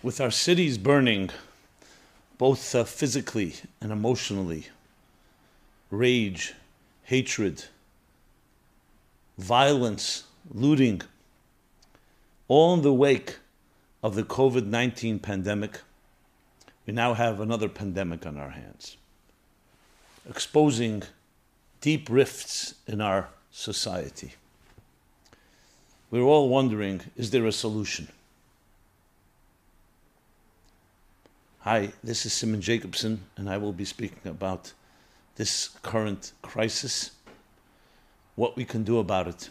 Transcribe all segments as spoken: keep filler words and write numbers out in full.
With our cities burning, both uh, physically and emotionally, rage, hatred, violence, looting, all in the wake of the COVID nineteen pandemic, we now have another pandemic on our hands, exposing deep rifts in our society. We're all wondering, is there a solution? Hi, this is Simon Jacobson, and I will be speaking about this current crisis, what we can do about it.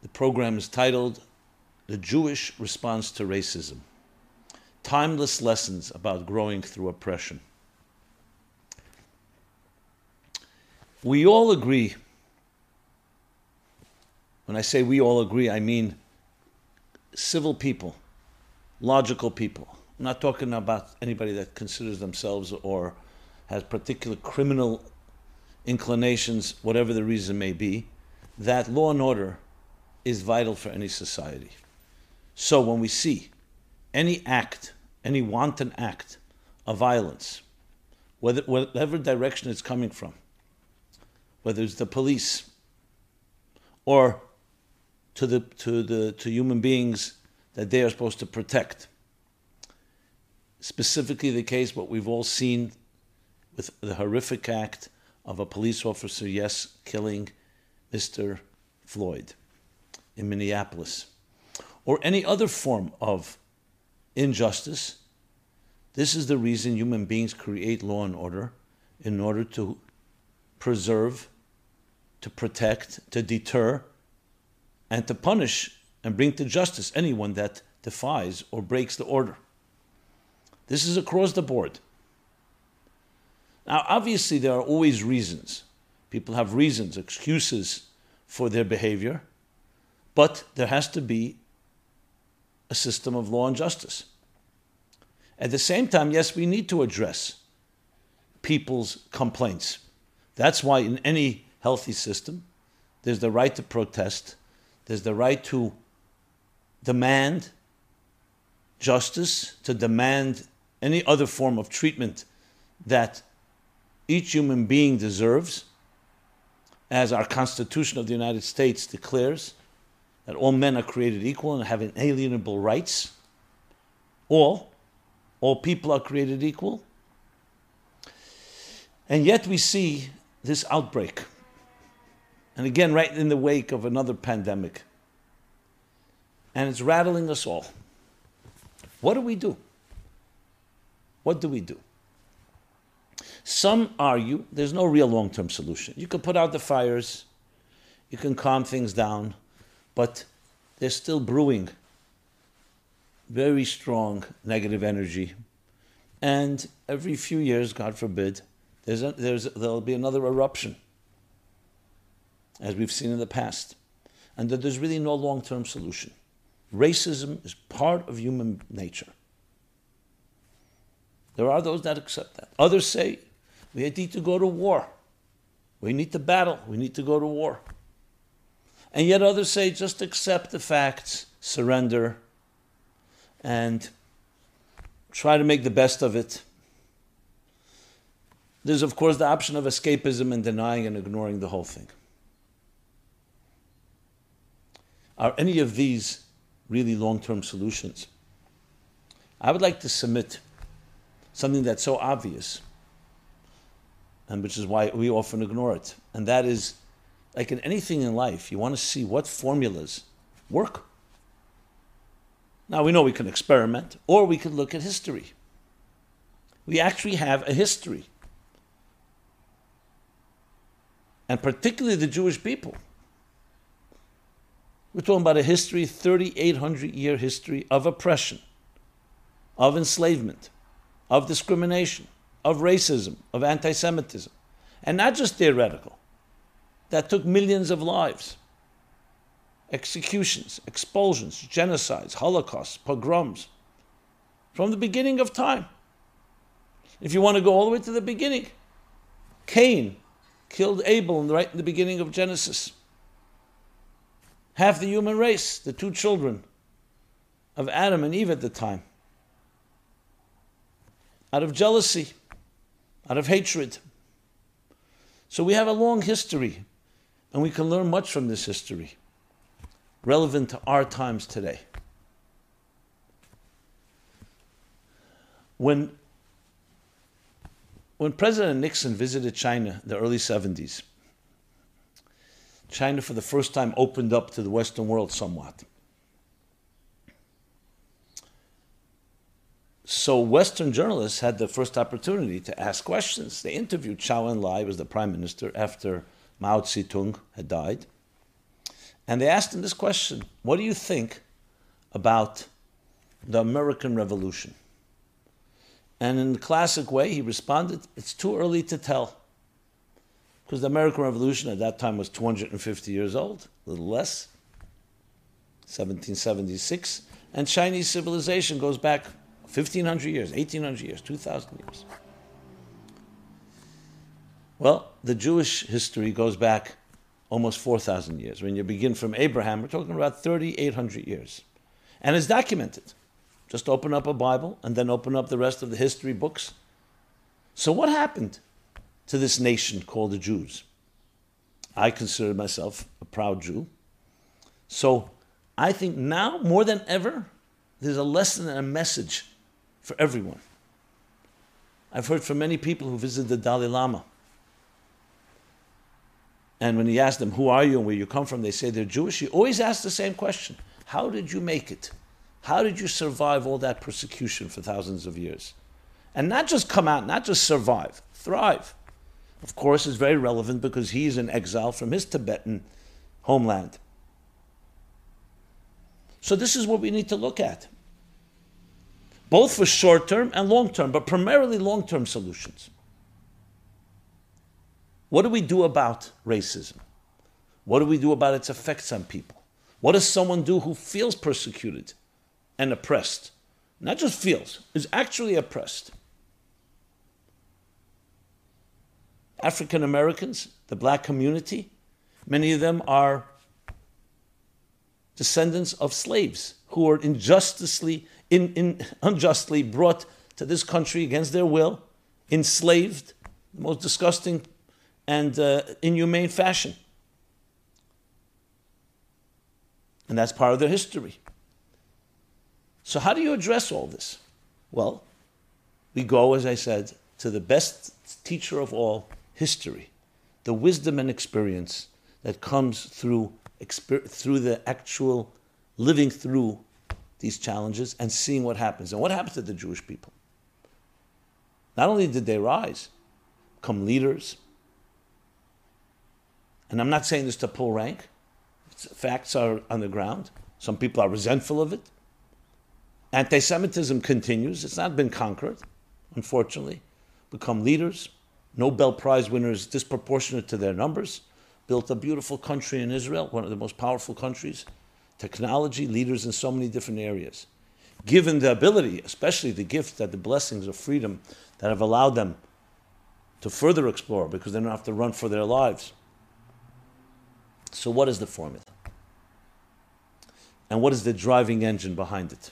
The program is titled, The Jewish Response to Racism, Timeless Lessons About Growing Through Oppression. We all agree. When I say we all agree, I mean civil people, logical people. I'm not talking about anybody that considers themselves or has particular criminal inclinations, whatever the reason may be, that law and order is vital for any society. So when we see any act, any wanton act of violence, whether, whatever direction it's coming from, whether it's the police or to the to the to human beings that they are supposed to protect. Specifically the case, what we've all seen with the horrific act of a police officer, yes, killing Mister Floyd in Minneapolis, or any other form of injustice. This is the reason human beings create law and order, in order to preserve, to protect, to deter, and to punish and bring to justice anyone that defies or breaks the order. This is across the board. Now, obviously, there are always reasons. People have reasons, excuses for their behavior, but there has to be a system of law and justice. At the same time, yes, we need to address people's complaints. That's why in any healthy system, there's the right to protest, there's the right to demand justice, to demand any other form of treatment that each human being deserves, as our Constitution of the United States declares that all men are created equal and have inalienable rights. All, all people are created equal. And yet we see this outbreak. And again, right in the wake of another pandemic. And it's rattling us all. What do we do? What do we do? Some argue there's no real long-term solution. You can put out the fires, you can calm things down, but they're still brewing very strong negative energy. And every few years, God forbid, there's a, there's, there'll be another eruption, as we've seen in the past, and that there's really no long-term solution. Racism is part of human nature. There are those that accept that. Others say, we need to go to war. We need to battle. We need to go to war. And yet others say, just accept the facts, surrender, and try to make the best of it. There's, of course, the option of escapism and denying and ignoring the whole thing. Are any of these really long-term solutions? I would like to submit something that's so obvious, and which is why we often ignore it. And that is, like in anything in life, you want to see what formulas work. Now, we know we can experiment, or we can look at history. We actually have a history. And particularly the Jewish people. We're talking about a history, thirty-eight hundred year history of oppression, of enslavement, of discrimination, of racism, of anti-Semitism. And not just theoretical. That took millions of lives. Executions, expulsions, genocides, holocausts, pogroms. From the beginning of time. If you want to go all the way to the beginning, Cain killed Abel right in the beginning of Genesis. Half the human race, the two children of Adam and Eve at the time. Out of jealousy, out of hatred. So we have a long history, and we can learn much from this history, relevant to our times today. When, when President Nixon visited China in the early seventies, China for the first time opened up to the Western world somewhat. So Western journalists had the first opportunity to ask questions. They interviewed Zhao Enlai, who was the prime minister after Mao Zedong had died. And they asked him this question: what do you think about the American Revolution? And in the classic way, he responded, it's too early to tell. Because the American Revolution at that time was two hundred fifty years old, a little less, seventeen seventy-six. And Chinese civilization goes back fifteen hundred years, eighteen hundred years, two thousand years. Well, the Jewish history goes back almost four thousand years. When you begin from Abraham, we're talking about three thousand eight hundred years. And it's documented. Just open up a Bible and then open up the rest of the history books. So what happened to this nation called the Jews? I consider myself a proud Jew. So I think now, more than ever, there's a lesson and a message for everyone. I've heard from many people who visited the Dalai Lama. And when he asked them, who are you and where you come from, they say they're Jewish. He always asks the same question. How did you make it? How did you survive all that persecution for thousands of years? And not just come out, not just survive, thrive. Of course, it's very relevant because he's in exile from his Tibetan homeland. So this is what we need to look at, both for short-term and long-term, but primarily long-term solutions. What do we do about racism? What do we do about its effects on people? What does someone do who feels persecuted and oppressed? Not just feels, is actually oppressed. African Americans, the black community, many of them are descendants of slaves who were injustly, in, in, unjustly brought to this country against their will, enslaved, the most disgusting and uh, inhumane fashion. And that's part of their history. So how do you address all this? Well, we go, as I said, to the best teacher of all, history, the wisdom and experience that comes through through the actual living through these challenges and seeing what happens. And what happened to the Jewish people? Not only did they rise, become leaders. And I'm not saying this to pull rank. Facts are on the ground. Some people are resentful of it. Anti-Semitism continues. It's not been conquered, unfortunately. Become leaders. Nobel Prize winners disproportionate to their numbers. Built a beautiful country in Israel, one of the most powerful countries. Technology, leaders in so many different areas. Given the ability, especially the gift, that the blessings of freedom that have allowed them to further explore because they don't have to run for their lives. So what is the formula? And what is the driving engine behind it?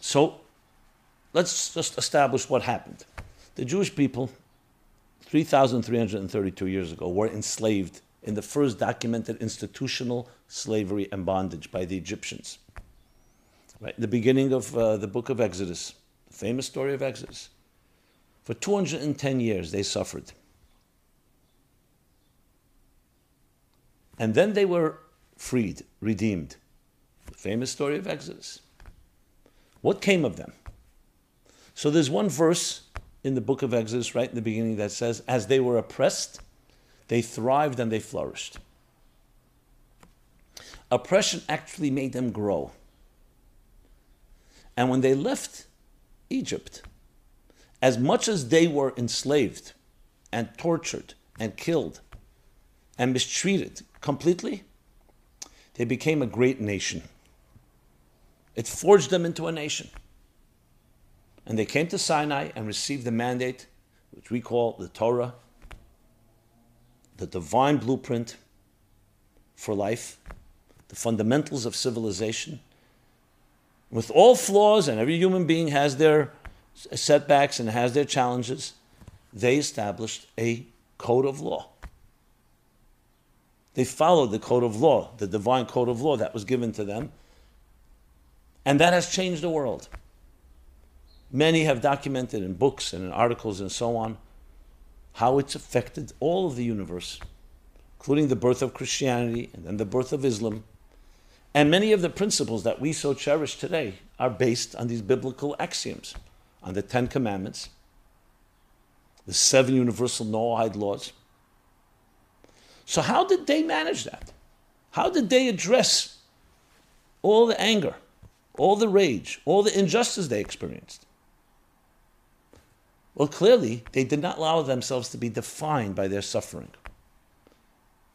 So let's just establish what happened. The Jewish people, three thousand three hundred thirty-two years ago, were enslaved in the first documented institutional slavery and bondage by the Egyptians. Right, the beginning of uh, the book of Exodus, the famous story of Exodus. For two hundred ten years, they suffered. And then they were freed, redeemed. The famous story of Exodus. What came of them? So there's one verse in the book of Exodus, right in the beginning, that says, as they were oppressed, they thrived and they flourished. Oppression actually made them grow. And when they left Egypt, as much as they were enslaved and tortured and killed and mistreated completely, they became a great nation. It forged them into a nation. And they came to Sinai and received the mandate, which we call the Torah, the divine blueprint for life, the fundamentals of civilization, with all flaws, and every human being has their setbacks and has their challenges, they established a code of law. They followed the code of law, the divine code of law that was given to them, and that has changed the world. Many have documented in books and in articles and so on how it's affected all of the universe, including the birth of Christianity and then the birth of Islam. And many of the principles that we so cherish today are based on these biblical axioms, on the Ten Commandments, the seven universal Noahide laws. So how did they manage that? How did they address all the anger, all the rage, all the injustice they experienced? Well, clearly, they did not allow themselves to be defined by their suffering.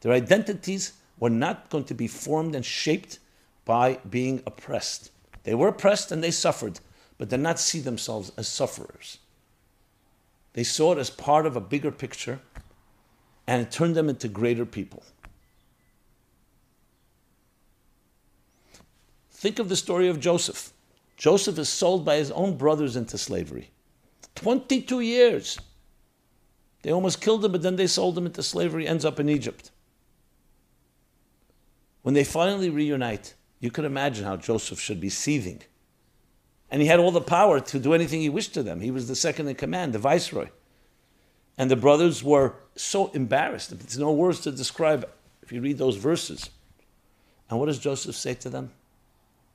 Their identities were not going to be formed and shaped by being oppressed. They were oppressed and they suffered, but did not see themselves as sufferers. They saw it as part of a bigger picture, and it turned them into greater people. Think of the story of Joseph. Joseph is sold by his own brothers into slavery. twenty-two years. They almost killed him, but then they sold him into slavery, ends up in Egypt. When they finally reunite, you can imagine how Joseph should be seething. And he had all the power to do anything he wished to them. He was the second in command, the viceroy. And the brothers were so embarrassed. There's no words to describe it if you read those verses. And what does Joseph say to them?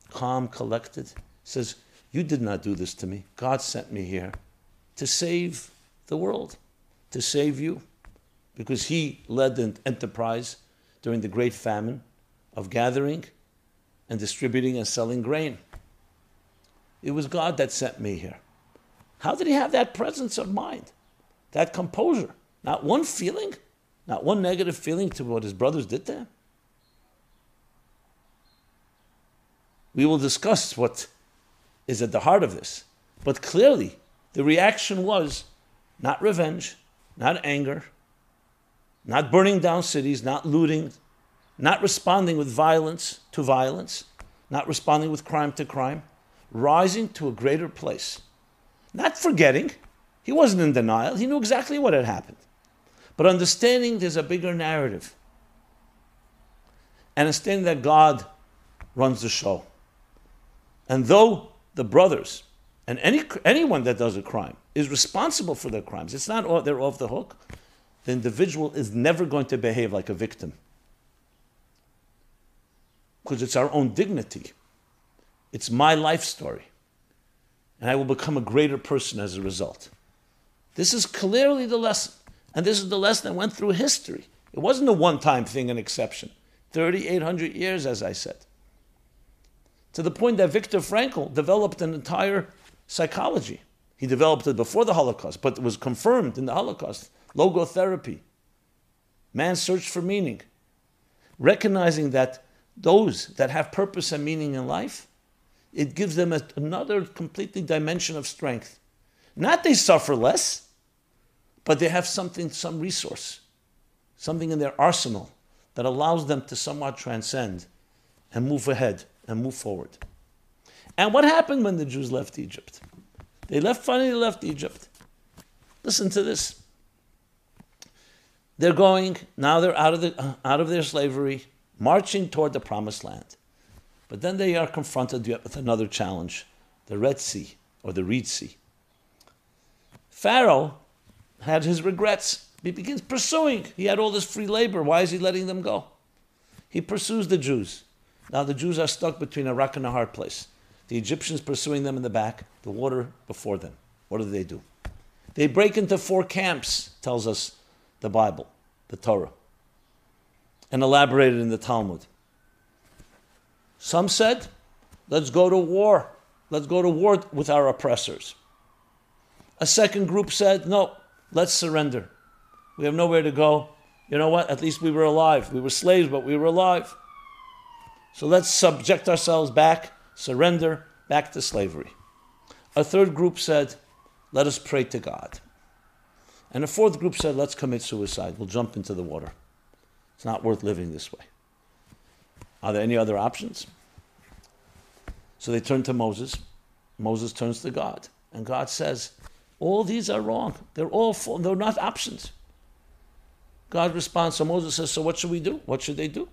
Calm, collected. He says, you did not do this to me. God sent me here to save the world, to save you. Because he led an enterprise during the great famine of gathering and distributing and selling grain. It was God that sent me here. How did he have that presence of mind? That composure, not one feeling, not one negative feeling to what his brothers did to him. We will discuss what is at the heart of this. But clearly, the reaction was not revenge, not anger, not burning down cities, not looting, not responding with violence to violence, not responding with crime to crime, rising to a greater place. Not forgetting. He wasn't in denial. He knew exactly what had happened. But understanding there's a bigger narrative. And understanding that God runs the show. And though the brothers and any anyone that does a crime is responsible for their crimes, it's not they're off the hook, the individual is never going to behave like a victim. Because it's our own dignity. It's my life story. And I will become a greater person as a result. This is clearly the lesson. And this is the lesson that went through history. It wasn't a one-time thing, an exception. three thousand eight hundred years, as I said. To the point that Viktor Frankl developed an entire psychology. He developed it before the Holocaust, but it was confirmed in the Holocaust. Logotherapy. Man's search for meaning. Recognizing that those that have purpose and meaning in life, it gives them a, another completely dimension of strength. Not they suffer less, but they have something, some resource, something in their arsenal that allows them to somewhat transcend and move ahead and move forward. And what happened when the Jews left Egypt? They left, finally left Egypt. Listen to this. They're going, now they're out of, the, uh, out of their slavery, marching toward the Promised Land. But then they are confronted with another challenge, the Red Sea, or the Reed Sea. Pharaoh had his regrets. He begins pursuing. He had all this free labor. Why is he letting them go? He pursues the Jews. Now the Jews are stuck between a rock and a hard place. The Egyptians pursuing them in the back, the water before them. What do they do? They break into four camps, tells us the Bible, the Torah, and elaborated in the Talmud. Some said, let's go to war. Let's go to war with our oppressors. A second group said, no, let's surrender. We have nowhere to go. You know what? At least we were alive. We were slaves, but we were alive. So let's subject ourselves back, surrender, back to slavery. A third group said, let us pray to God. And a fourth group said, let's commit suicide. We'll jump into the water. It's not worth living this way. Are there any other options? So they turn to Moses. Moses turns to God. And God says, all these are wrong. They're all for, they're not options. God responds. So Moses says, so what should we do? What should they do?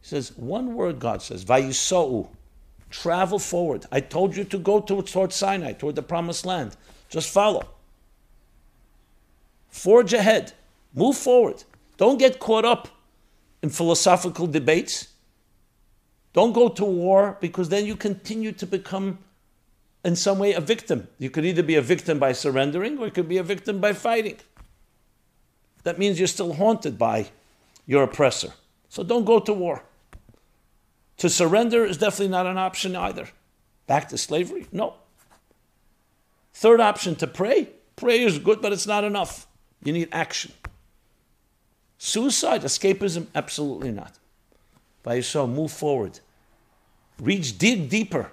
He says, one word, God says, Vayisou, travel forward. I told you to go to, toward Sinai, toward the promised land. Just follow. Forge ahead. Move forward. Don't get caught up in philosophical debates. Don't go to war, because then you continue to become, in some way, a victim. You could either be a victim by surrendering, or you could be a victim by fighting. That means you're still haunted by your oppressor. So don't go to war. To surrender is definitely not an option either. Back to slavery? No. Third option, to pray. Prayer is good, but it's not enough. You need action. Suicide, escapism, absolutely not. By yourself, move forward. Reach, dig deeper.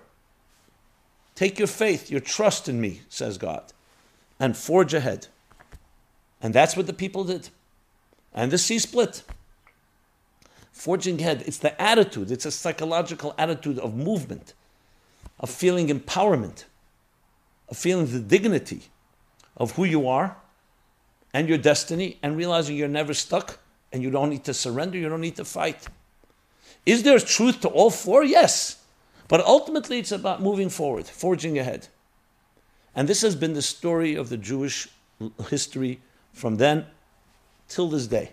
Take your faith, your trust in me, says God, and forge ahead. And that's what the people did. And the sea split. Forging ahead, it's the attitude, it's a psychological attitude of movement, of feeling empowerment, of feeling the dignity of who you are and your destiny, and realizing you're never stuck and you don't need to surrender, you don't need to fight. Is there truth to all four? Yes. But ultimately it's about moving forward, forging ahead. And this has been the story of the Jewish history from then till this day.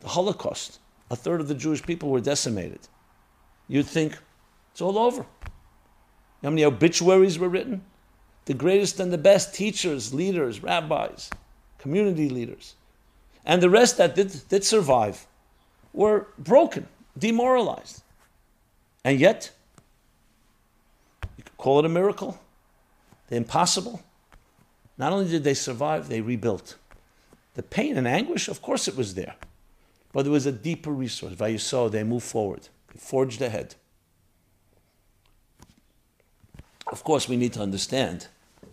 The Holocaust, a third of the Jewish people were decimated. You'd think it's all over. How many obituaries were written? The greatest and the best teachers, leaders, rabbis, community leaders, and the rest that did, did survive were broken, demoralized. And yet, you could call it a miracle, the impossible. Not only did they survive, they rebuilt. The pain and anguish, of course it was there, but there was a deeper resource. Vayisou, they moved forward, they forged ahead. Of course, we need to understand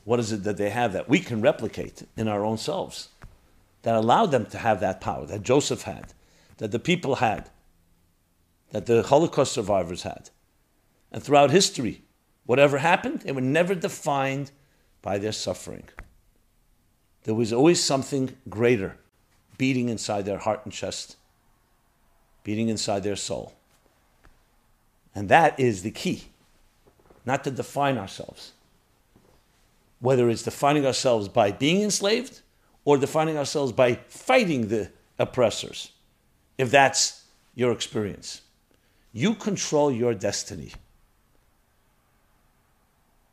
what is it that they have that we can replicate in our own selves that allowed them to have that power that Joseph had, that the people had, that the Holocaust survivors had. And throughout history, whatever happened, they were never defined by their suffering. There was always something greater beating inside their heart and chest, beating inside their soul. And that is the key. Not to define ourselves. Whether it's defining ourselves by being enslaved or defining ourselves by fighting the oppressors, if that's your experience. You control your destiny.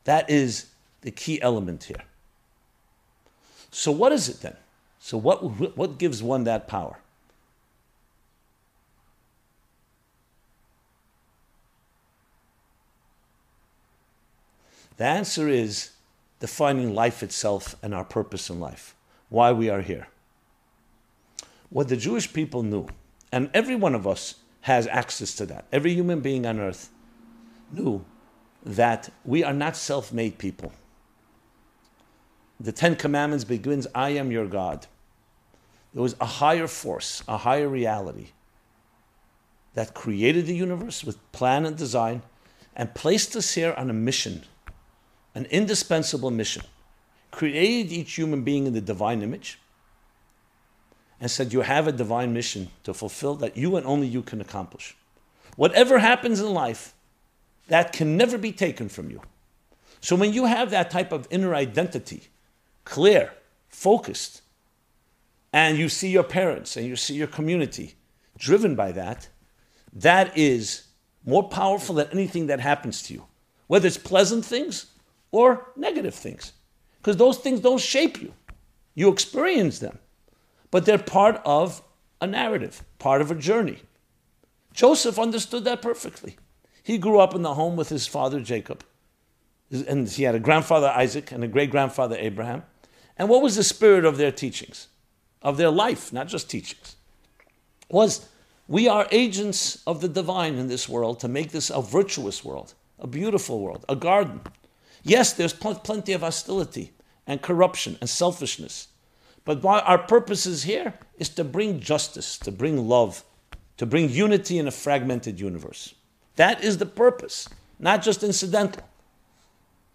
That is the key element here. So what is it then? So what, what gives one that power? The answer is defining life itself and our purpose in life, why we are here. What the Jewish people knew, and every one of us has access to that, every human being on earth knew that we are not self-made people. The Ten Commandments begins, I am your God. There was a higher force, a higher reality that created the universe with plan and design and placed us here on a mission. An indispensable mission, created each human being in the divine image and said, you have a divine mission to fulfill that you and only you can accomplish. Whatever happens in life, that can never be taken from you. So when you have that type of inner identity, clear, focused, and you see your parents and you see your community driven by that, that is more powerful than anything that happens to you. Whether it's pleasant things or negative things, because those things don't shape you. You experience them, but they're part of a narrative, part of a journey. Joseph understood that perfectly. He grew up in the home with his father Jacob, and he had a grandfather Isaac and a great-grandfather Abraham. And what was the spirit of their teachings, of their life, not just teachings? Was, we are agents of the divine in this world to make this a virtuous world, a beautiful world, a garden. Yes, there's pl- plenty of hostility and corruption and selfishness. But why our purpose is here is to bring justice, to bring love, to bring unity in a fragmented universe. That is the purpose, not just incidental.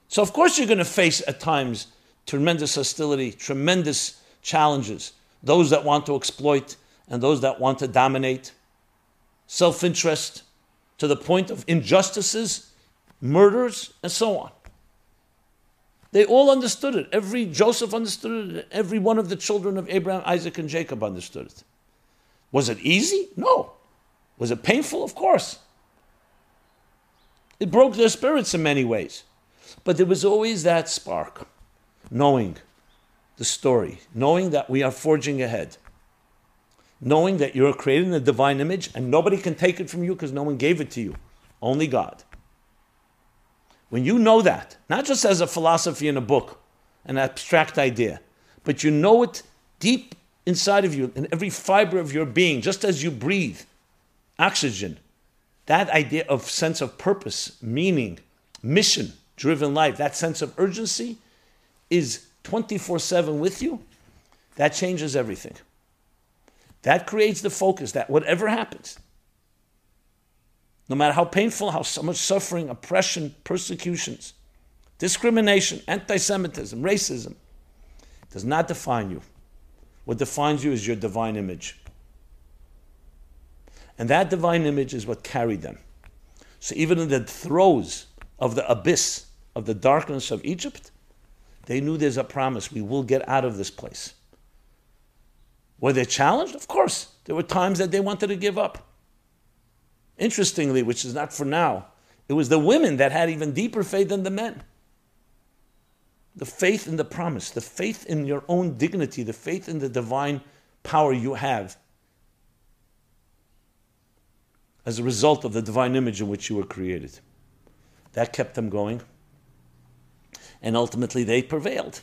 So of course you're going to face at times tremendous hostility, tremendous challenges, those that want to exploit and those that want to dominate, self-interest to the point of injustices, murders, and so on. They all understood it. Every Joseph understood it. Every one of the children of Abraham, Isaac, and Jacob understood it. Was it easy? No. Was it painful? Of course. It broke their spirits in many ways. But there was always that spark, knowing the story, knowing that we are forging ahead, knowing that you're created in the divine image and nobody can take it from you because no one gave it to you, only God. When you know that, not just as a philosophy in a book, an abstract idea, but you know it deep inside of you, in every fiber of your being, just as you breathe oxygen, that idea of sense of purpose, meaning, mission, driven life, that sense of urgency is twenty-four seven with you. That changes everything. That creates the focus that whatever happens, no matter how painful, how so much suffering, oppression, persecutions, discrimination, anti-Semitism, racism, does not define you. What defines you is your divine image. And that divine image is what carried them. So even in the throes of the abyss, of the darkness of Egypt, they knew there's a promise. We will get out of this place. Were they challenged? Of course. There were times that they wanted to give up. Interestingly, which is not for now, it was the women that had even deeper faith than the men. The faith in the promise, the faith in your own dignity, the faith in the divine power you have as a result of the divine image in which you were created. That kept them going. And ultimately they prevailed.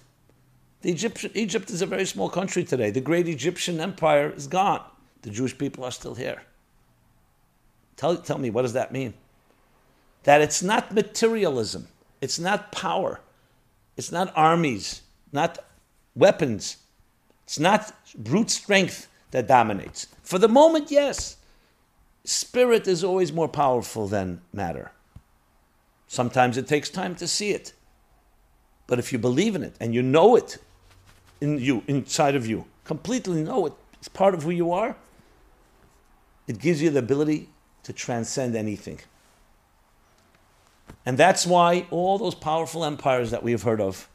The Egyptian, Egypt is a very small country today. The great Egyptian empire is gone. The Jewish people are still here. Tell, tell me, what does that mean? That it's not materialism. It's not power. It's not armies, not weapons. It's not brute strength that dominates. For the moment, yes. Spirit is always more powerful than matter. Sometimes it takes time to see it. But if you believe in it and you know it in you, inside of you, completely know it, it's part of who you are, it gives you the ability to transcend anything. And that's why all those powerful empires that we have heard of,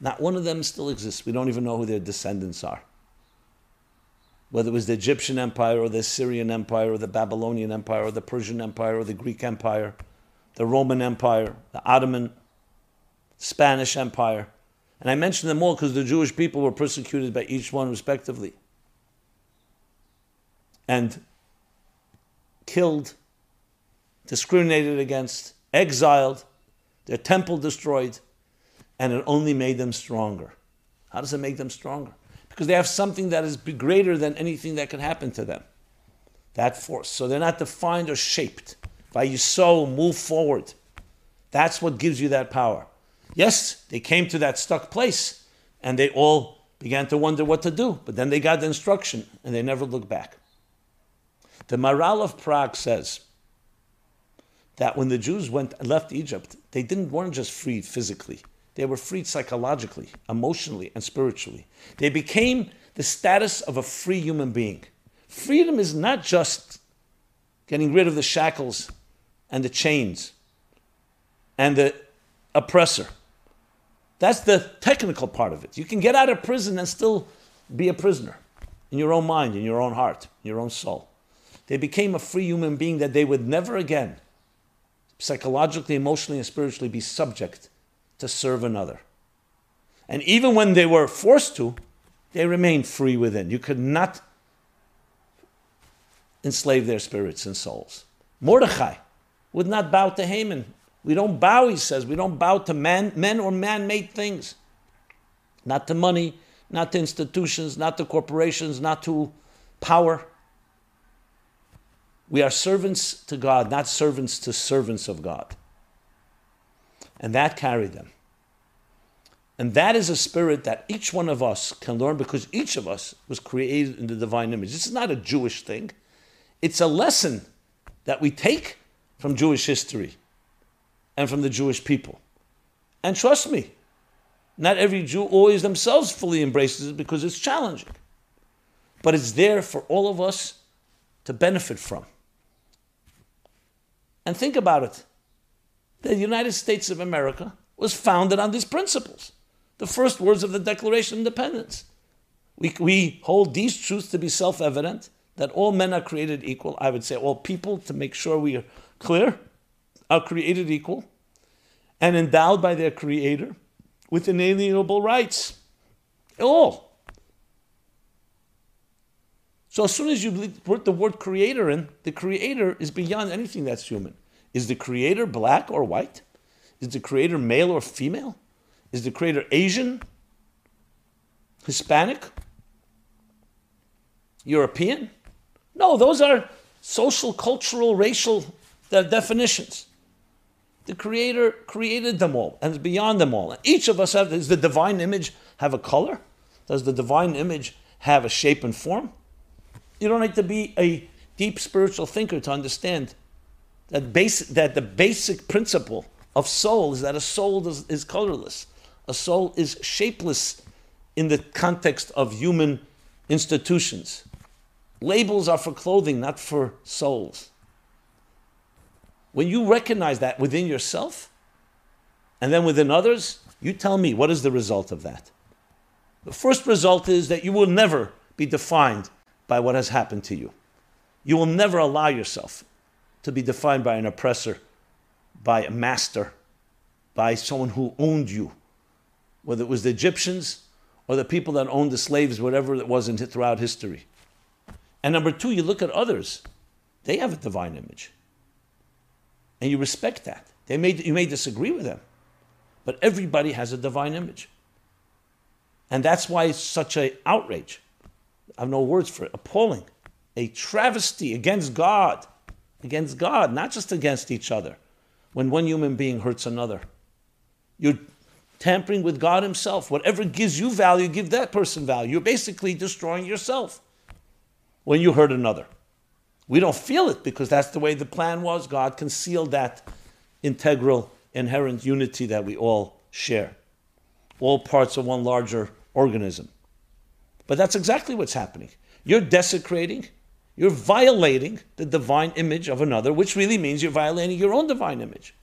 not one of them still exists. We don't even know who their descendants are. Whether it was the Egyptian Empire or the Syrian Empire or the Babylonian Empire or the Persian Empire or the Greek Empire, the Roman Empire, the Ottoman, Spanish Empire. And I mention them all because the Jewish people were persecuted by each one respectively. And killed, discriminated against, exiled, their temple destroyed, and it only made them stronger. How does it make them stronger? Because they have something that is greater than anything that could happen to them. That force. So they're not defined or shaped. By you so move forward. That's what gives you that power. Yes, they came to that stuck place and they all began to wonder what to do. But then they got the instruction and they never looked back. The Maharal of Prague says that when the Jews went left Egypt, they didn't weren't just freed physically. They were freed psychologically, emotionally, and spiritually. They became the status of a free human being. Freedom is not just getting rid of the shackles and the chains and the oppressor. That's the technical part of it. You can get out of prison and still be a prisoner in your own mind, in your own heart, in your own soul. They became a free human being that they would never again, psychologically, emotionally, and spiritually, be subject to serve another. And even when they were forced to, they remained free within. You could not enslave their spirits and souls. Mordechai would not bow to Haman. We don't bow, he says. We don't bow to man, men or man-made things. Not to money, not to institutions, not to corporations, not to power. We are servants to God, not servants to servants of God. And that carried them. And that is a spirit that each one of us can learn because each of us was created in the divine image. This is not a Jewish thing. It's a lesson that we take from Jewish history and from the Jewish people. And trust me, not every Jew always themselves fully embraces it because it's challenging. But it's there for all of us to benefit from. And think about it. The United States of America was founded on these principles. The first words of the Declaration of Independence. We, we hold these truths to be self-evident, that all men are created equal. I would say all people, to make sure we are clear, are created equal and endowed by their Creator with inalienable rights. All. So as soon as you put the word creator in, the creator is beyond anything that's human. Is the creator black or white? Is the creator male or female? Is the creator Asian? Hispanic? European? No, those are social, cultural, racial definitions. The creator created them all and is beyond them all. And each of us have, does the divine image have a color? Does the divine image have a shape and form? You don't need to be a deep spiritual thinker to understand that, base, that the basic principle of soul is that a soul is, is colorless. A soul is shapeless in the context of human institutions. Labels are for clothing, not for souls. When you recognize that within yourself and then within others, you tell me, what is the result of that? The first result is that you will never be defined by what has happened to you. You will never allow yourself to be defined by an oppressor, by a master, by someone who owned you, whether it was the Egyptians or the people that owned the slaves, whatever it was in, throughout history. And number two, you look at others. They have a divine image. And you respect that. They may, you may disagree with them, but everybody has a divine image. And that's why it's such an outrage. I have no words for it. Appalling. A travesty against God. Against God, not just against each other. When one human being hurts another, you're tampering with God himself. Whatever gives you value, give that person value. You're basically destroying yourself when you hurt another. We don't feel it because that's the way the plan was. God concealed that integral, inherent unity that we all share. All parts of one larger organism. But that's exactly what's happening. You're desecrating, you're violating the divine image of another, which really means you're violating your own divine image.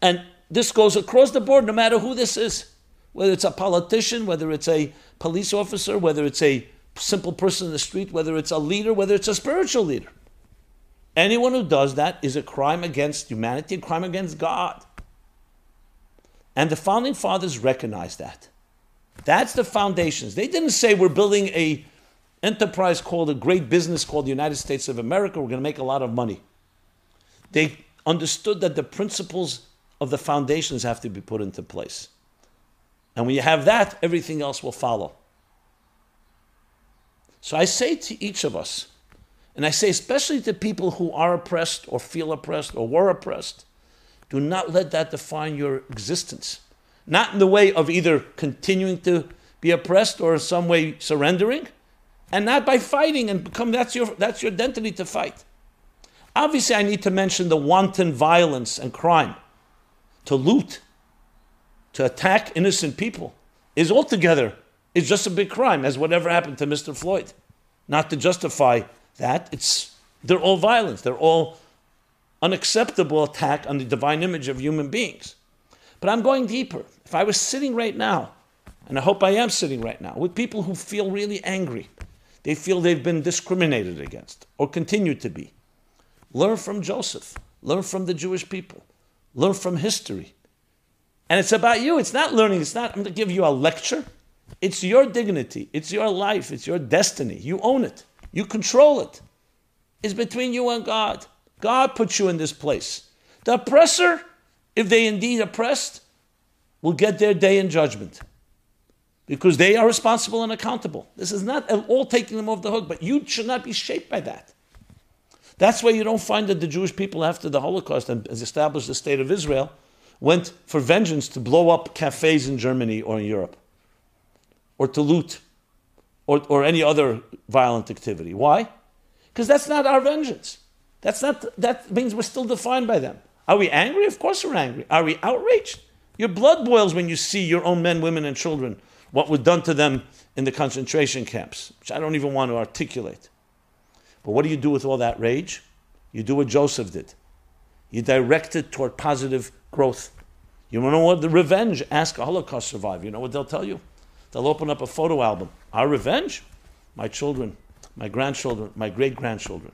And this goes across the board, no matter who this is. Whether it's a politician, whether it's a police officer, whether it's a simple person in the street, whether it's a leader, whether it's a spiritual leader. Anyone who does that is a crime against humanity, a crime against God. And the Founding Fathers recognized that. That's the foundations. They didn't say we're building a enterprise called a great business called the United States of America. We're going to make a lot of money. They understood that the principles of the foundations have to be put into place. And when you have that, everything else will follow. So I say to each of us, and I say especially to people who are oppressed or feel oppressed or were oppressed, do not let that define your existence. Not in the way of either continuing to be oppressed or in some way surrendering, and not by fighting and become, that's your, that's your identity to fight. Obviously, I need to mention the wanton violence and crime. To loot, to attack innocent people is altogether It's just a big crime, as whatever happened to Mister Floyd. Not to justify that. It's, they're all violence. They're all unacceptable attack on the divine image of human beings. But I'm going deeper. If I was sitting right now, and I hope I am sitting right now, with people who feel really angry, they feel they've been discriminated against or continue to be, learn from Joseph. Learn from the Jewish people. Learn from history. And it's about you. It's not learning. It's not, I'm going to give you a lecture. It's your dignity. It's your life. It's your destiny. You own it. You control it. It's between you and God. God puts you in this place. The oppressor, if they indeed oppressed, will get their day in judgment because they are responsible and accountable. This is not at all taking them off the hook, but you should not be shaped by that. That's why you don't find that the Jewish people after the Holocaust and established the state of Israel went for vengeance to blow up cafes in Germany or in Europe, or to loot, or, or any other violent activity. Why? because that's not our vengeance. That's not, that means we're still defined by them. Are we angry? Of course we're angry. Are we outraged? Your blood boils when you see your own men, women, and children, what was done to them in the concentration camps, which I don't even want to articulate. But what do you do with all that rage? You do what Joseph did. You direct it toward positive growth. You want to know what the revenge? Ask a Holocaust survivor. You know what they'll tell you? They'll open up a photo album. Our revenge? My children, my grandchildren, my great-grandchildren.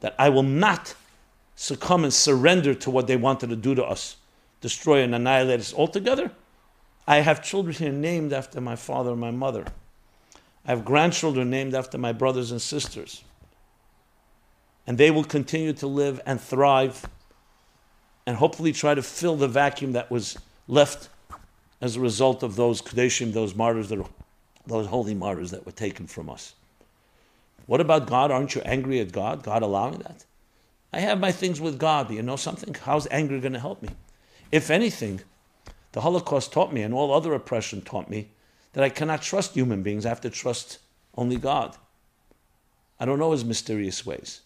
That I will not succumb and surrender to what they wanted to do to us. Destroy and annihilate us altogether. I have children here named after my father and my mother. I have grandchildren named after my brothers and sisters. And they will continue to live and thrive and hopefully try to fill the vacuum that was left as a result of those Kadeshim, those martyrs, that, those holy martyrs that were taken from us. What about God? Aren't you angry at God? God allowing that? I have my things with God, but you know something? How's anger going to help me? If anything, the Holocaust taught me, and all other oppression taught me, that I cannot trust human beings. I have to trust only God. I don't know his mysterious ways.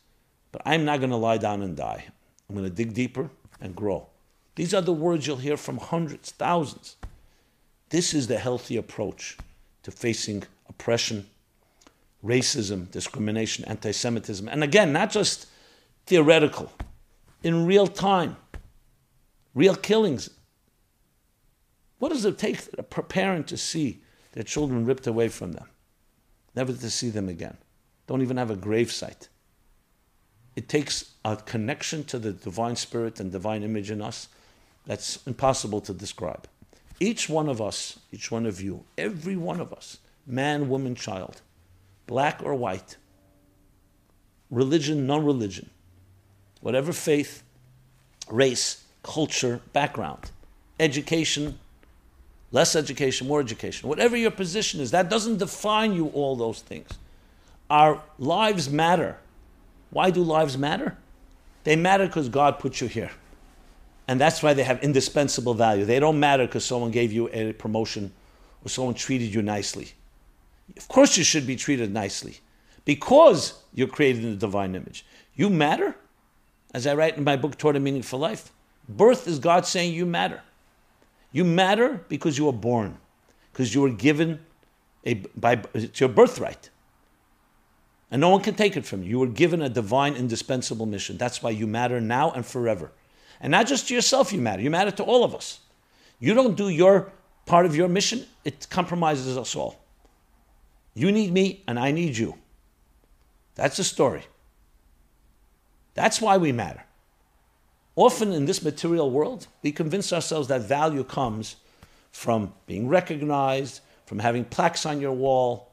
But I'm not going to lie down and die. I'm going to dig deeper and grow. These are the words you'll hear from hundreds, thousands. This is the healthy approach to facing oppression, racism, discrimination, anti-Semitism. And again, not just theoretical. In real time, real killings. What does it take a parent to see their children ripped away from them? Never to see them again. Don't even have a gravesite. It takes a connection to the divine spirit and divine image in us that's impossible to describe. Each one of us, each one of you, every one of us, man, woman, child, black or white, religion, non-religion, whatever faith, race, culture, background, education, less education, more education, whatever your position is, that doesn't define you, all those things. Our lives matter. Why do lives matter? They matter because God put you here. And that's why they have indispensable value. They don't matter because someone gave you a promotion or someone treated you nicely. Of course you should be treated nicely because you're created in the divine image. You matter. As I write in my book, Toward a Meaningful Life, birth is God saying you matter. You matter because you were born, because you were given, a by it's your birthright. And no one can take it from you. You were given a divine, indispensable mission. That's why you matter now and forever. And not just to yourself you matter. You matter to all of us. You don't do your part of your mission, it compromises us all. You need me and I need you. That's the story. That's why we matter. Often in this material world, we convince ourselves that value comes from being recognized, from having plaques on your wall,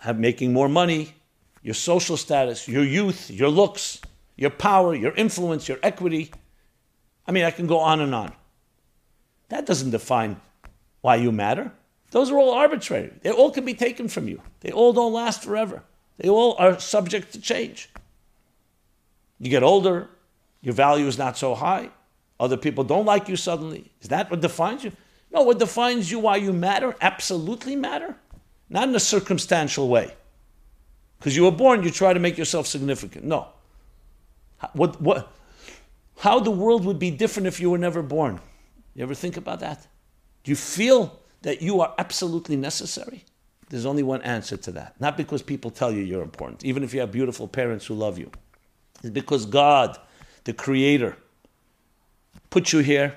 have making more money, your social status, your youth, your looks, your power, your influence, your equity. I mean, I can go on and on. That doesn't define why you matter. Those are all arbitrary. They all can be taken from you. They all don't last forever. They all are subject to change. You get older, your value is not so high. Other people don't like you suddenly. Is that what defines you? No, what defines you, why you matter, absolutely matter. Not in a circumstantial way. Because you were born, you try to make yourself significant. No. What, what, how the world would be different if you were never born? You ever think about that? Do you feel that you are absolutely necessary? There's only one answer to that. Not because people tell you you're important, even if you have beautiful parents who love you. It's because God, the Creator, put you here,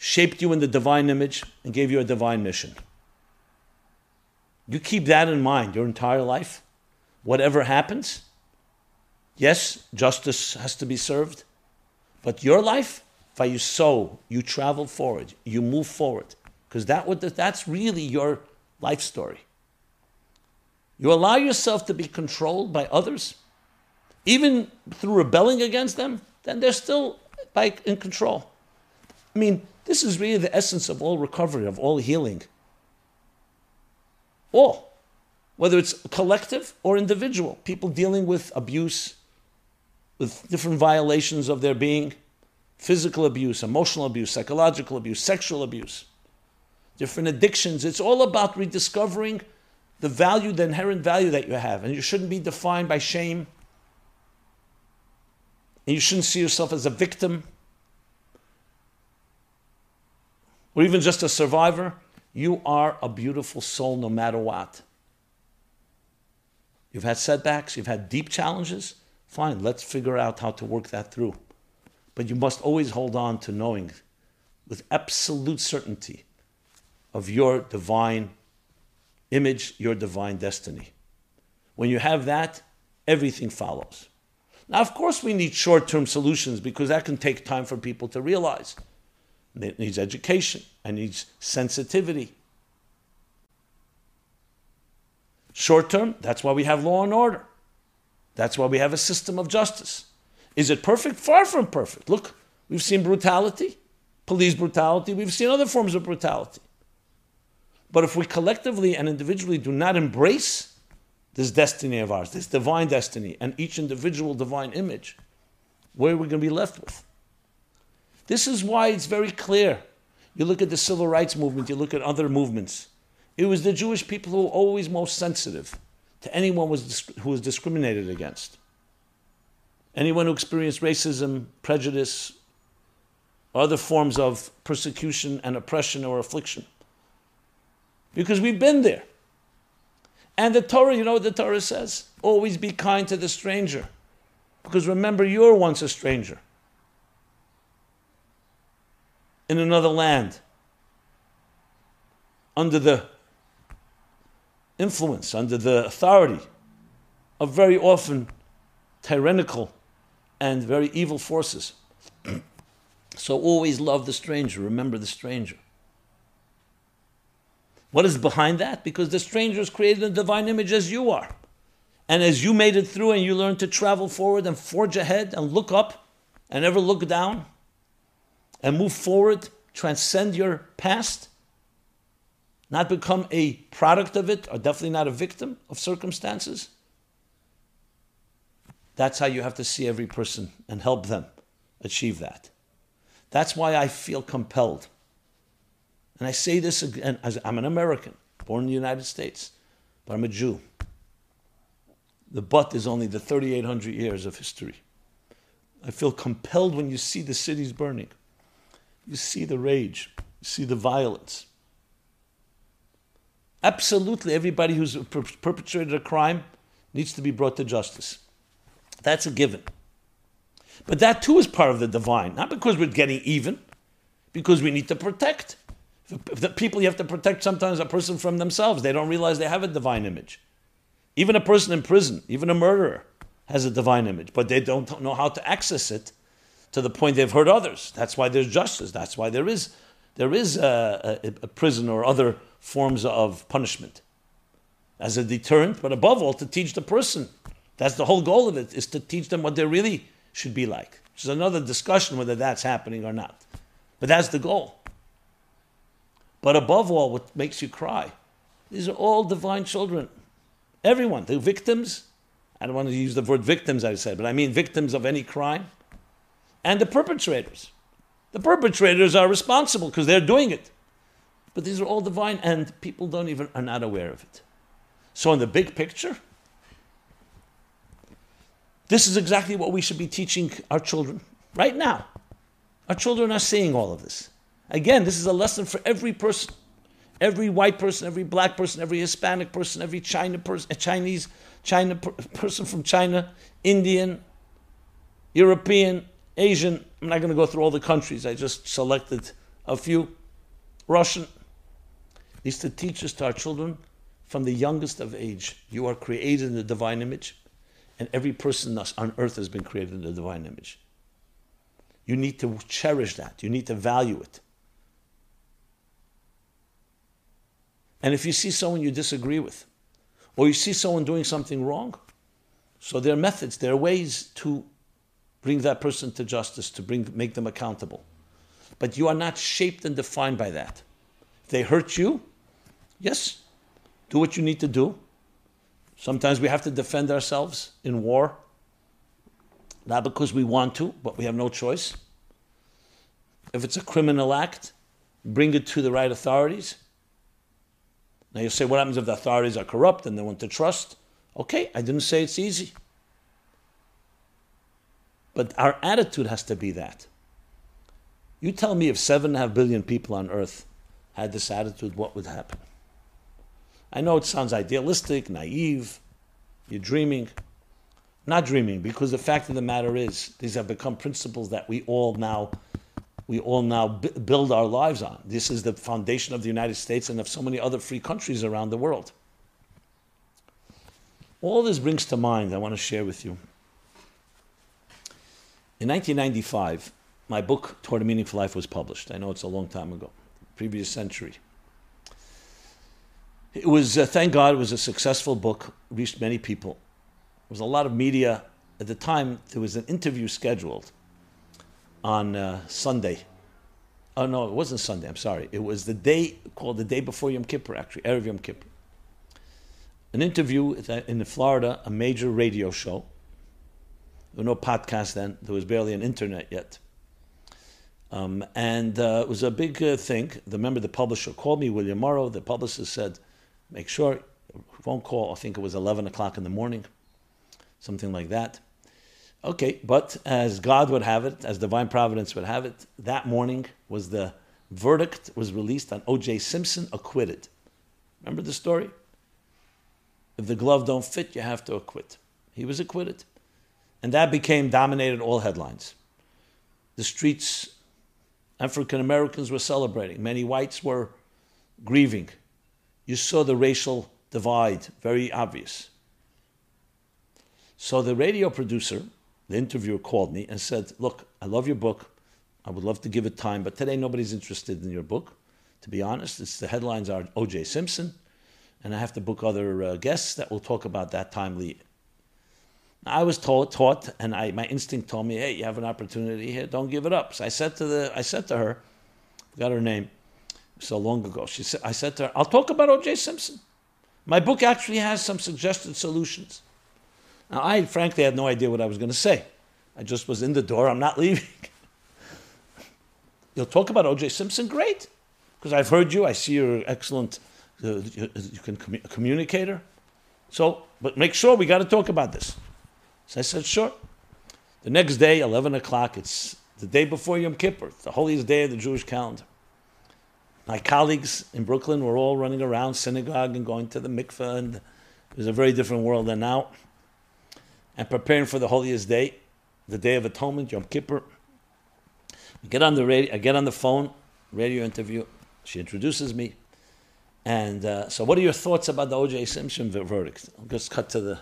shaped you in the divine image, and gave you a divine mission. You keep that in mind your entire life. Whatever happens, yes, justice has to be served, but your life, by you sow, you travel forward, you move forward, because that would, that's really your life story. You allow yourself to be controlled by others, even through rebelling against them, then they're still by, in control. I mean, this is really the essence of all recovery, of all healing. All. Whether it's collective or individual. People dealing with abuse, with different violations of their being. Physical abuse, emotional abuse, psychological abuse, sexual abuse. Different addictions. It's all about rediscovering the value, the inherent value that you have. And you shouldn't be defined by shame. And you shouldn't see yourself as a victim or even just a survivor. You are a beautiful soul no matter what. You've had setbacks, you've had deep challenges. Fine, let's figure out how to work that through. But you must always hold on to knowing with absolute certainty of your divine image, your divine destiny. When you have that, everything follows. Now, of course, we need short-term solutions because that can take time for people to realize. It needs education. It needs sensitivity. Short-term, that's why we have law and order. That's why we have a system of justice. Is it perfect? Far from perfect. Look, we've seen brutality, police brutality. We've seen other forms of brutality. But if we collectively and individually do not embrace this destiny of ours, this divine destiny, and each individual divine image, where are we going to be left with? This is why it's very clear. You look at the civil rights movement, you look at other movements. It was the Jewish people who were always most sensitive to anyone who was discriminated against. Anyone who experienced racism, prejudice, or other forms of persecution and oppression or affliction. Because we've been there. And the Torah, you know what the Torah says? Always be kind to the stranger. Because remember, you were once a stranger in another land, under the influence, under the authority of very often tyrannical and very evil forces. So always love the stranger, remember the stranger. What is behind that? Because the stranger is created in the divine image as you are. And as you made it through and you learned to travel forward and forge ahead and look up and never look down and move forward, transcend your past, not become a product of it or definitely not a victim of circumstances. That's how you have to see every person and help them achieve that. That's why I feel compelled. And I say this again, as I'm an American, born in the United States, but I'm a Jew. The but is only the thirty-eight hundred years of history. I feel compelled when you see the cities burning. You see the rage. You see the violence. Absolutely, everybody who's per- perpetrated a crime needs to be brought to justice. That's a given. But that too is part of the divine. Not because we're getting even, because we need to protect. The people you have to protect sometimes a person from themselves. They don't realize they have a divine image. Even a person in prison, even a murderer, has a divine image, but they don't know how to access it to the point they've hurt others. That's why there's justice. That's why there is there is a, a, a prison or other forms of punishment as a deterrent, but above all, to teach the person. That's the whole goal of it, is to teach them what they really should be like. Which is another discussion whether that's happening or not. But that's the goal. But above all, what makes you cry? These are all divine children. Everyone, the victims. I don't want to use the word victims, I said, but I mean victims of any crime. And the perpetrators. The perpetrators are responsible because they're doing it. But these are all divine and people don't even, are not aware of it. So in the big picture, this is exactly what we should be teaching our children right now. Our children are seeing all of this. Again, this is a lesson for every person, every white person, every black person, every Hispanic person, every China person, Chinese, China per, person from China, Indian, European, Asian. I'm not going to go through all the countries. I just selected a few. Russian. These to teach us to our children from the youngest of age. You are created in the divine image, and every person on earth has been created in the divine image. You need to cherish that. You need to value it. And if you see someone you disagree with, or you see someone doing something wrong, so there are methods, there are ways to bring that person to justice, to bring, make them accountable. But you are not shaped and defined by that. If they hurt you, yes, do what you need to do. Sometimes we have to defend ourselves in war, not because we want to, but we have no choice. If it's a criminal act, bring it to the right authorities. Now you say, what happens if the authorities are corrupt and they want to trust? Okay, I didn't say it's easy. But our attitude has to be that. You tell me if seven and a half billion people on earth had this attitude, what would happen? I know it sounds idealistic, naive, you're dreaming. Not dreaming, because the fact of the matter is, these have become principles that we all now we all now b- build our lives on. This is the foundation of the United States and of so many other free countries around the world. All this brings to mind, I want to share with you. In nineteen ninety-five, my book, Toward a Meaningful Life, was published. I know it's a long time ago, previous century. It was, uh, thank God, it was a successful book, reached many people. There was a lot of media. At the time, there was an interview scheduled on uh, Sunday. Oh, no, it wasn't Sunday, I'm sorry. It was the day called the day before Yom Kippur, actually, Erev Yom Kippur. An interview in Florida, a major radio show. There were no podcasts then. There was barely an internet yet. Um, and uh, it was a big uh, thing. I remember the publisher called me, William Morrow. The publisher said, make sure, phone call, I think it was eleven o'clock in the morning, something like that. Okay, but as God would have it, as divine providence would have it, that morning was the verdict was released on O J Simpson, acquitted. Remember the story? If the glove don't fit, you have to acquit. He was acquitted. And that became, dominated all headlines. The streets, African Americans were celebrating. Many whites were grieving. You saw the racial divide, very obvious. So the radio producer, the interviewer, called me and said, look, I love your book. I would love to give it time, but today nobody's interested in your book. To be honest, it's, the headlines are O J Simpson, and I have to book other uh, guests that will talk about that timely. I was taught, taught and I, my instinct told me, hey, you have an opportunity here, don't give it up. So I said to the, I said to her, I got her name so long ago, she said, I said to her, I'll talk about O J Simpson. My book actually has some suggested solutions. Now, I frankly had no idea what I was going to say. I just was in the door, I'm not leaving. You'll talk about O J Simpson? Great. Because I've heard you, I see you're excellent, uh, you, you can commu- communicator. So, but make sure we got to talk about this. So I said, sure. The next day, eleven o'clock, it's the day before Yom Kippur, the holiest day of the Jewish calendar. My colleagues in Brooklyn were all running around synagogue and going to the mikveh, and it was a very different world than now. And preparing for the holiest day, the Day of Atonement, Yom Kippur. I get on the radio, I get on the phone, radio interview. She introduces me. And uh, so what are your thoughts about the O J Simpson verdict? I'll just cut to the...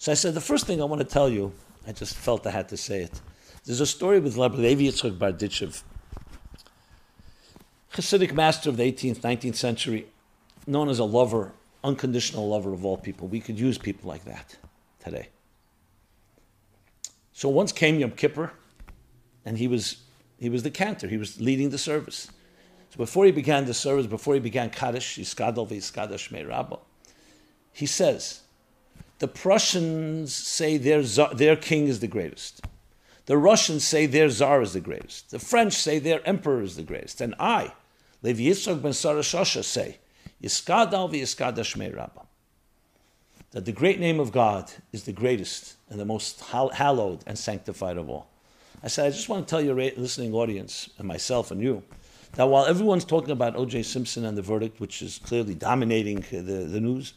So I said, the first thing I want to tell you, I just felt I had to say it. There's a story with Levi Yitzchak Barditchev, Hasidic master of the eighteenth, nineteenth century, known as a lover, unconditional lover of all people. We could use people like that today. So once came Yom Kippur, and he was he was the cantor. He was leading the service. So before he began the service, before he began Kaddish, Yiskadol V'Yiskadash Me'Rabbo, he says, the Prussians say their their king is the greatest. The Russians say their czar is the greatest. The French say their emperor is the greatest. And I, Levi Yitzchak ben Sarashasha, say, Yiskadal v'yiskadash me'rabba, that the great name of God is the greatest and the most hallowed and sanctified of all. I said, I just want to tell your listening audience and myself and you that while everyone's talking about O J Simpson and the verdict, which is clearly dominating the, the news,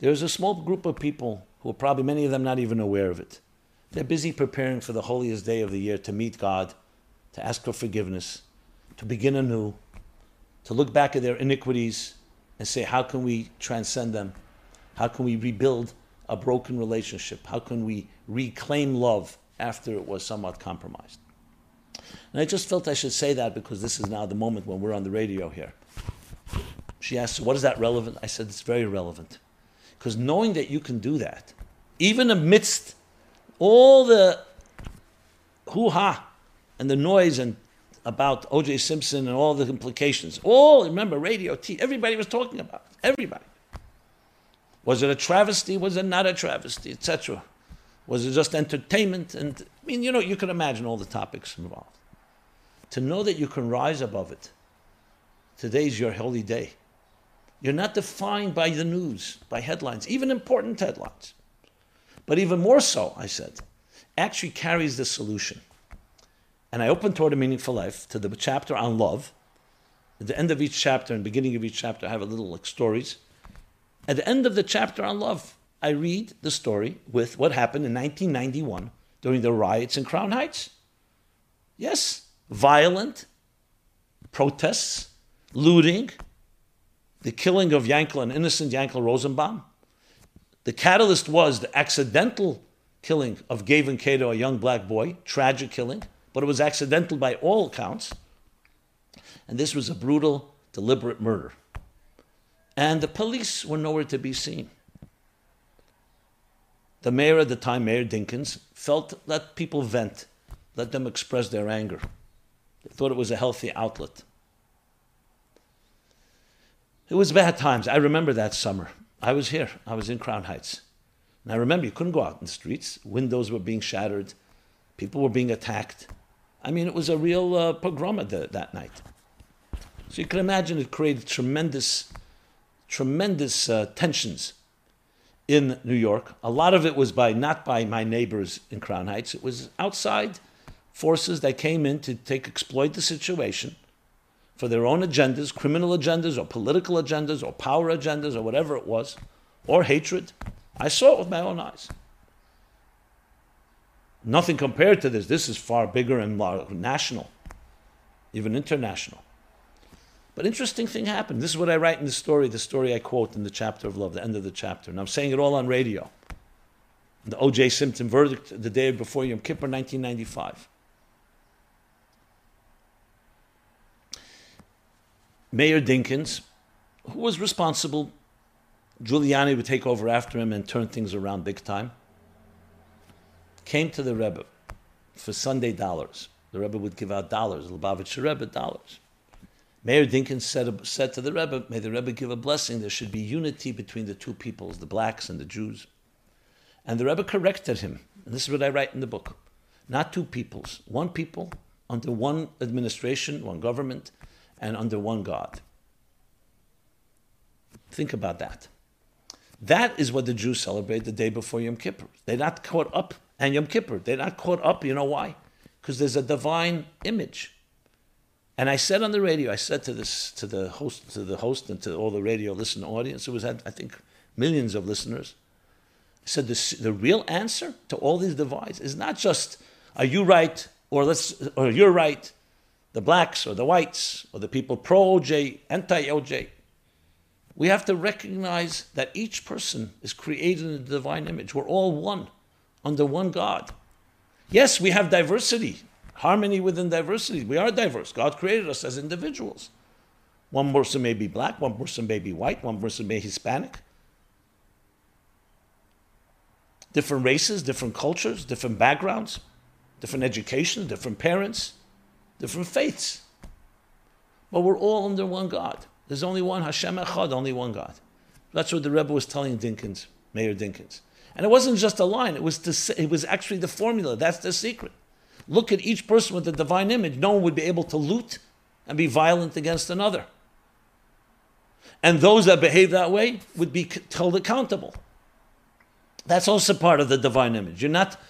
there's a small group of people who are probably, many of them, not even aware of it. They're busy preparing for the holiest day of the year to meet God, to ask for forgiveness, to begin anew, to look back at their iniquities and say, how can we transcend them? How can we rebuild a broken relationship? How can we reclaim love after it was somewhat compromised? And I just felt I should say that because this is now the moment when we're on the radio here. She asked, so what is that relevant? I said, it's very relevant. Because knowing that you can do that, even amidst all the hoo-ha and the noise and about O J Simpson and all the implications, all, remember, radio, T, everybody was talking about it, everybody. Was it a travesty? Was it not a travesty, et cetera? Was it just entertainment? And I mean, you know, you can imagine all the topics involved. To know that you can rise above it, today's your holy day. You're not defined by the news, by headlines, even important headlines. But even more so, I said, actually carries the solution. And I opened Toward a Meaningful Life to the chapter on love. At the end of each chapter and beginning of each chapter, I have a little like stories. At the end of the chapter on love, I read the story with what happened in nineteen ninety-one during the riots in Crown Heights. Yes, violent protests, looting, the killing of Yankel, an innocent Yankel Rosenbaum. The catalyst was the accidental killing of Gavin Cato, a young black boy, tragic killing, but it was accidental by all accounts. And this was a brutal, deliberate murder. And the police were nowhere to be seen. The mayor at the time, Mayor Dinkins, felt let people vent, let them express their anger. They thought it was a healthy outlet. It was bad times. I remember that summer. I was here. I was in Crown Heights. And I remember you couldn't go out in the streets. Windows were being shattered. People were being attacked. I mean, it was a real uh, pogrom the, that night. So you can imagine it created tremendous, tremendous uh, tensions in New York. A lot of it was by not by my neighbors in Crown Heights. It was outside forces that came in to take exploit the situation for their own agendas, criminal agendas or political agendas or power agendas or whatever it was, or hatred. I saw it with my own eyes. Nothing compared to this. This is far bigger and more national, even international. But interesting thing happened. This is what I write in the story, the story I quote in the chapter of love, the end of the chapter. And I'm saying it all on radio. The O J Simpson verdict the day before Yom Kippur, nineteen ninety-five. Mayor Dinkins, who was responsible, Giuliani would take over after him and turn things around big time, came to the Rebbe for Sunday dollars. The Rebbe would give out dollars, Lubavitcher Rebbe dollars. Mayor Dinkins said, said to the Rebbe, may the Rebbe give a blessing. There should be unity between the two peoples, the blacks and the Jews. And the Rebbe corrected him. And this is what I write in the book. Not two peoples, one people under one administration, one government, and under one God. Think about that. That is what the Jews celebrate the day before Yom Kippur. They're not caught up, and Yom Kippur, they're not caught up, you know why? Because there's a divine image. And I said on the radio, I said to this, to the host, to the host and to all the radio listening audience, it was, I think, millions of listeners, I said this, the real answer to all these divides is not just, are you right, or let's, or you're right, the blacks or the whites or the people pro-O J, anti-O J. We have to recognize that each person is created in the divine image. We're all one, under one God. Yes, we have diversity, harmony within diversity. We are diverse. God created us as individuals. One person may be black, one person may be white, one person may be Hispanic. Different races, different cultures, different backgrounds, different educations, different parents, different faiths. But we're all under one God. There's only one Hashem Echad, only one God. That's what the Rebbe was telling Dinkins, Mayor Dinkins. And it wasn't just a line. It was, to, it was actually the formula. That's the secret. Look at each person with the divine image. No one would be able to loot and be violent against another. And those that behave that way would be held accountable. That's also part of the divine image. You're not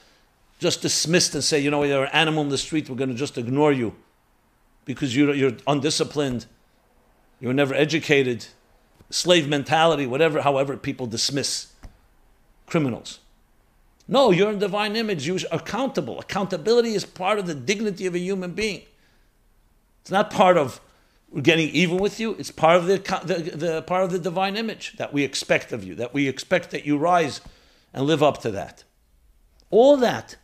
just dismissed and say, you know, you're an animal in the street, we're going to just ignore you because you're, you're undisciplined, you were never educated, slave mentality, whatever, however people dismiss criminals. No, you're in divine image, you're accountable. Accountability is part of the dignity of a human being. It's not part of we're getting even with you, it's part of the, the, the part of the divine image that we expect of you, that we expect that you rise and live up to that. All that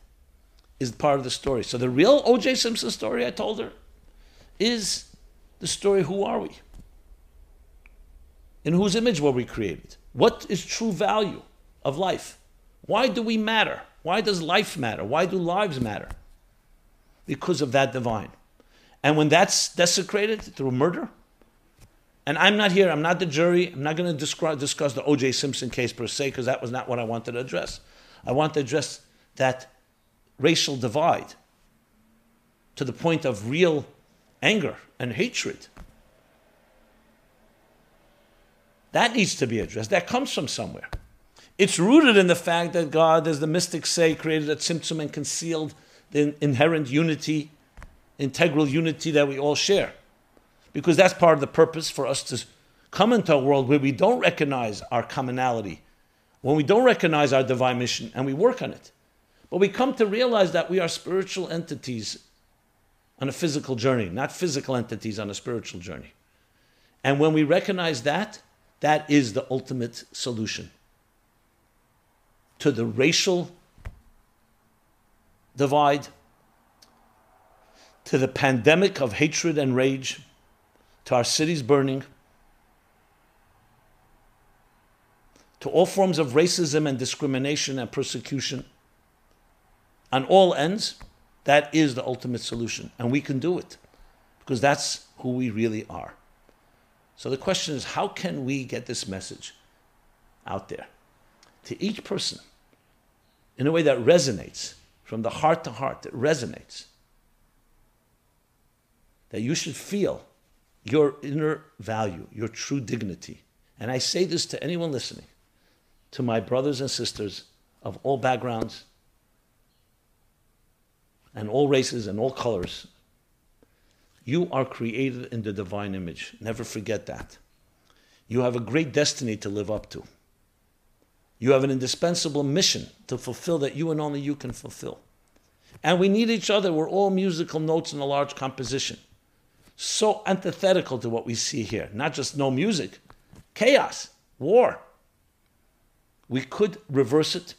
is part of the story. So the real O J Simpson story, I told her, is the story, who are we? In whose image were we created? What is true value of life? Why do we matter? Why does life matter? Why do lives matter? Because of that divine. And when that's desecrated through murder, and I'm not here, I'm not the jury, I'm not going to discuss the O J Simpson case per se, because that was not what I wanted to address. I want to address that racial divide to the point of real anger and hatred. That needs to be addressed. That comes from somewhere. It's rooted in the fact that God, as the mystics say, created a tzimtzum and concealed the inherent unity, integral unity that we all share. Because that's part of the purpose for us to come into a world where we don't recognize our commonality, when we don't recognize our divine mission, and we work on it. But we come to realize that we are spiritual entities on a physical journey, not physical entities on a spiritual journey. And when we recognize that, that is the ultimate solution to the racial divide, to the pandemic of hatred and rage, to our cities burning, to all forms of racism and discrimination and persecution. On all ends, that is the ultimate solution. And we can do it because that's who we really are. So the question is, how can we get this message out there to each person in a way that resonates from the heart to heart, that resonates, that you should feel your inner value, your true dignity. And I say this to anyone listening, to my brothers and sisters of all backgrounds and all races and all colors. You are created in the divine image. Never forget that. You have a great destiny to live up to. You have an indispensable mission to fulfill that you and only you can fulfill. And we need each other. We're all musical notes in a large composition. So antithetical to what we see here. Not just no music. Chaos. War. We could reverse it.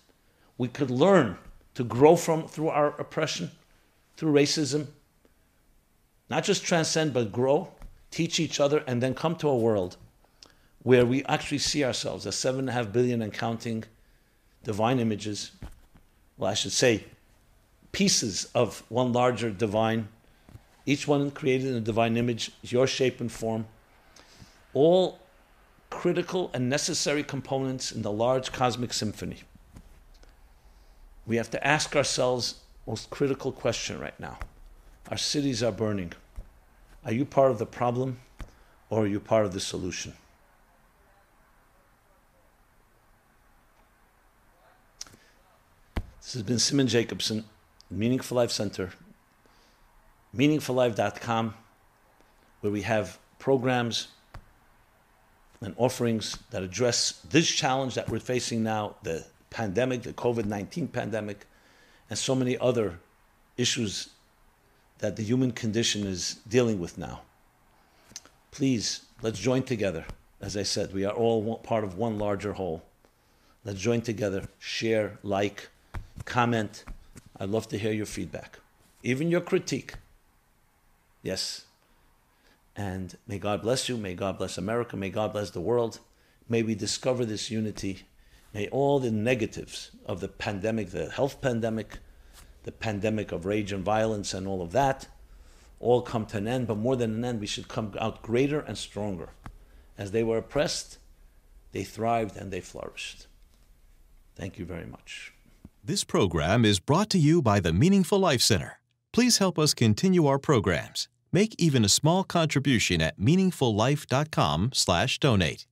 We could learn to grow from through our oppression, through racism. Not just transcend, but grow, teach each other, and then come to a world where we actually see ourselves as seven and a half billion and counting divine images. Well, I should say pieces of one larger divine, each one created in a divine image, your shape and form. All critical and necessary components in the large cosmic symphony. We have to ask ourselves the most critical question right now. Our cities are burning. Are you part of the problem or are you part of the solution? This has been Simon Jacobson, Meaningful Life Center, meaningful life dot com, where we have programs and offerings that address this challenge that we're facing now, the pandemic, the COVID nineteen pandemic, and so many other issues that the human condition is dealing with now. Please, let's join together. As I said, we are all part of one larger whole. Let's join together, share, like, comment. I'd love to hear your feedback, even your critique. Yes. And may God bless you. May God bless America. May God bless the world. May we discover this unity. May all the negatives of the pandemic, the health pandemic, the pandemic of rage and violence and all of that, all come to an end. But more than an end, we should come out greater and stronger. As they were oppressed, they thrived and they flourished. Thank you very much. This program is brought to you by the Meaningful Life Center. Please help us continue our programs. Make even a small contribution at meaningful life dot com slash donate.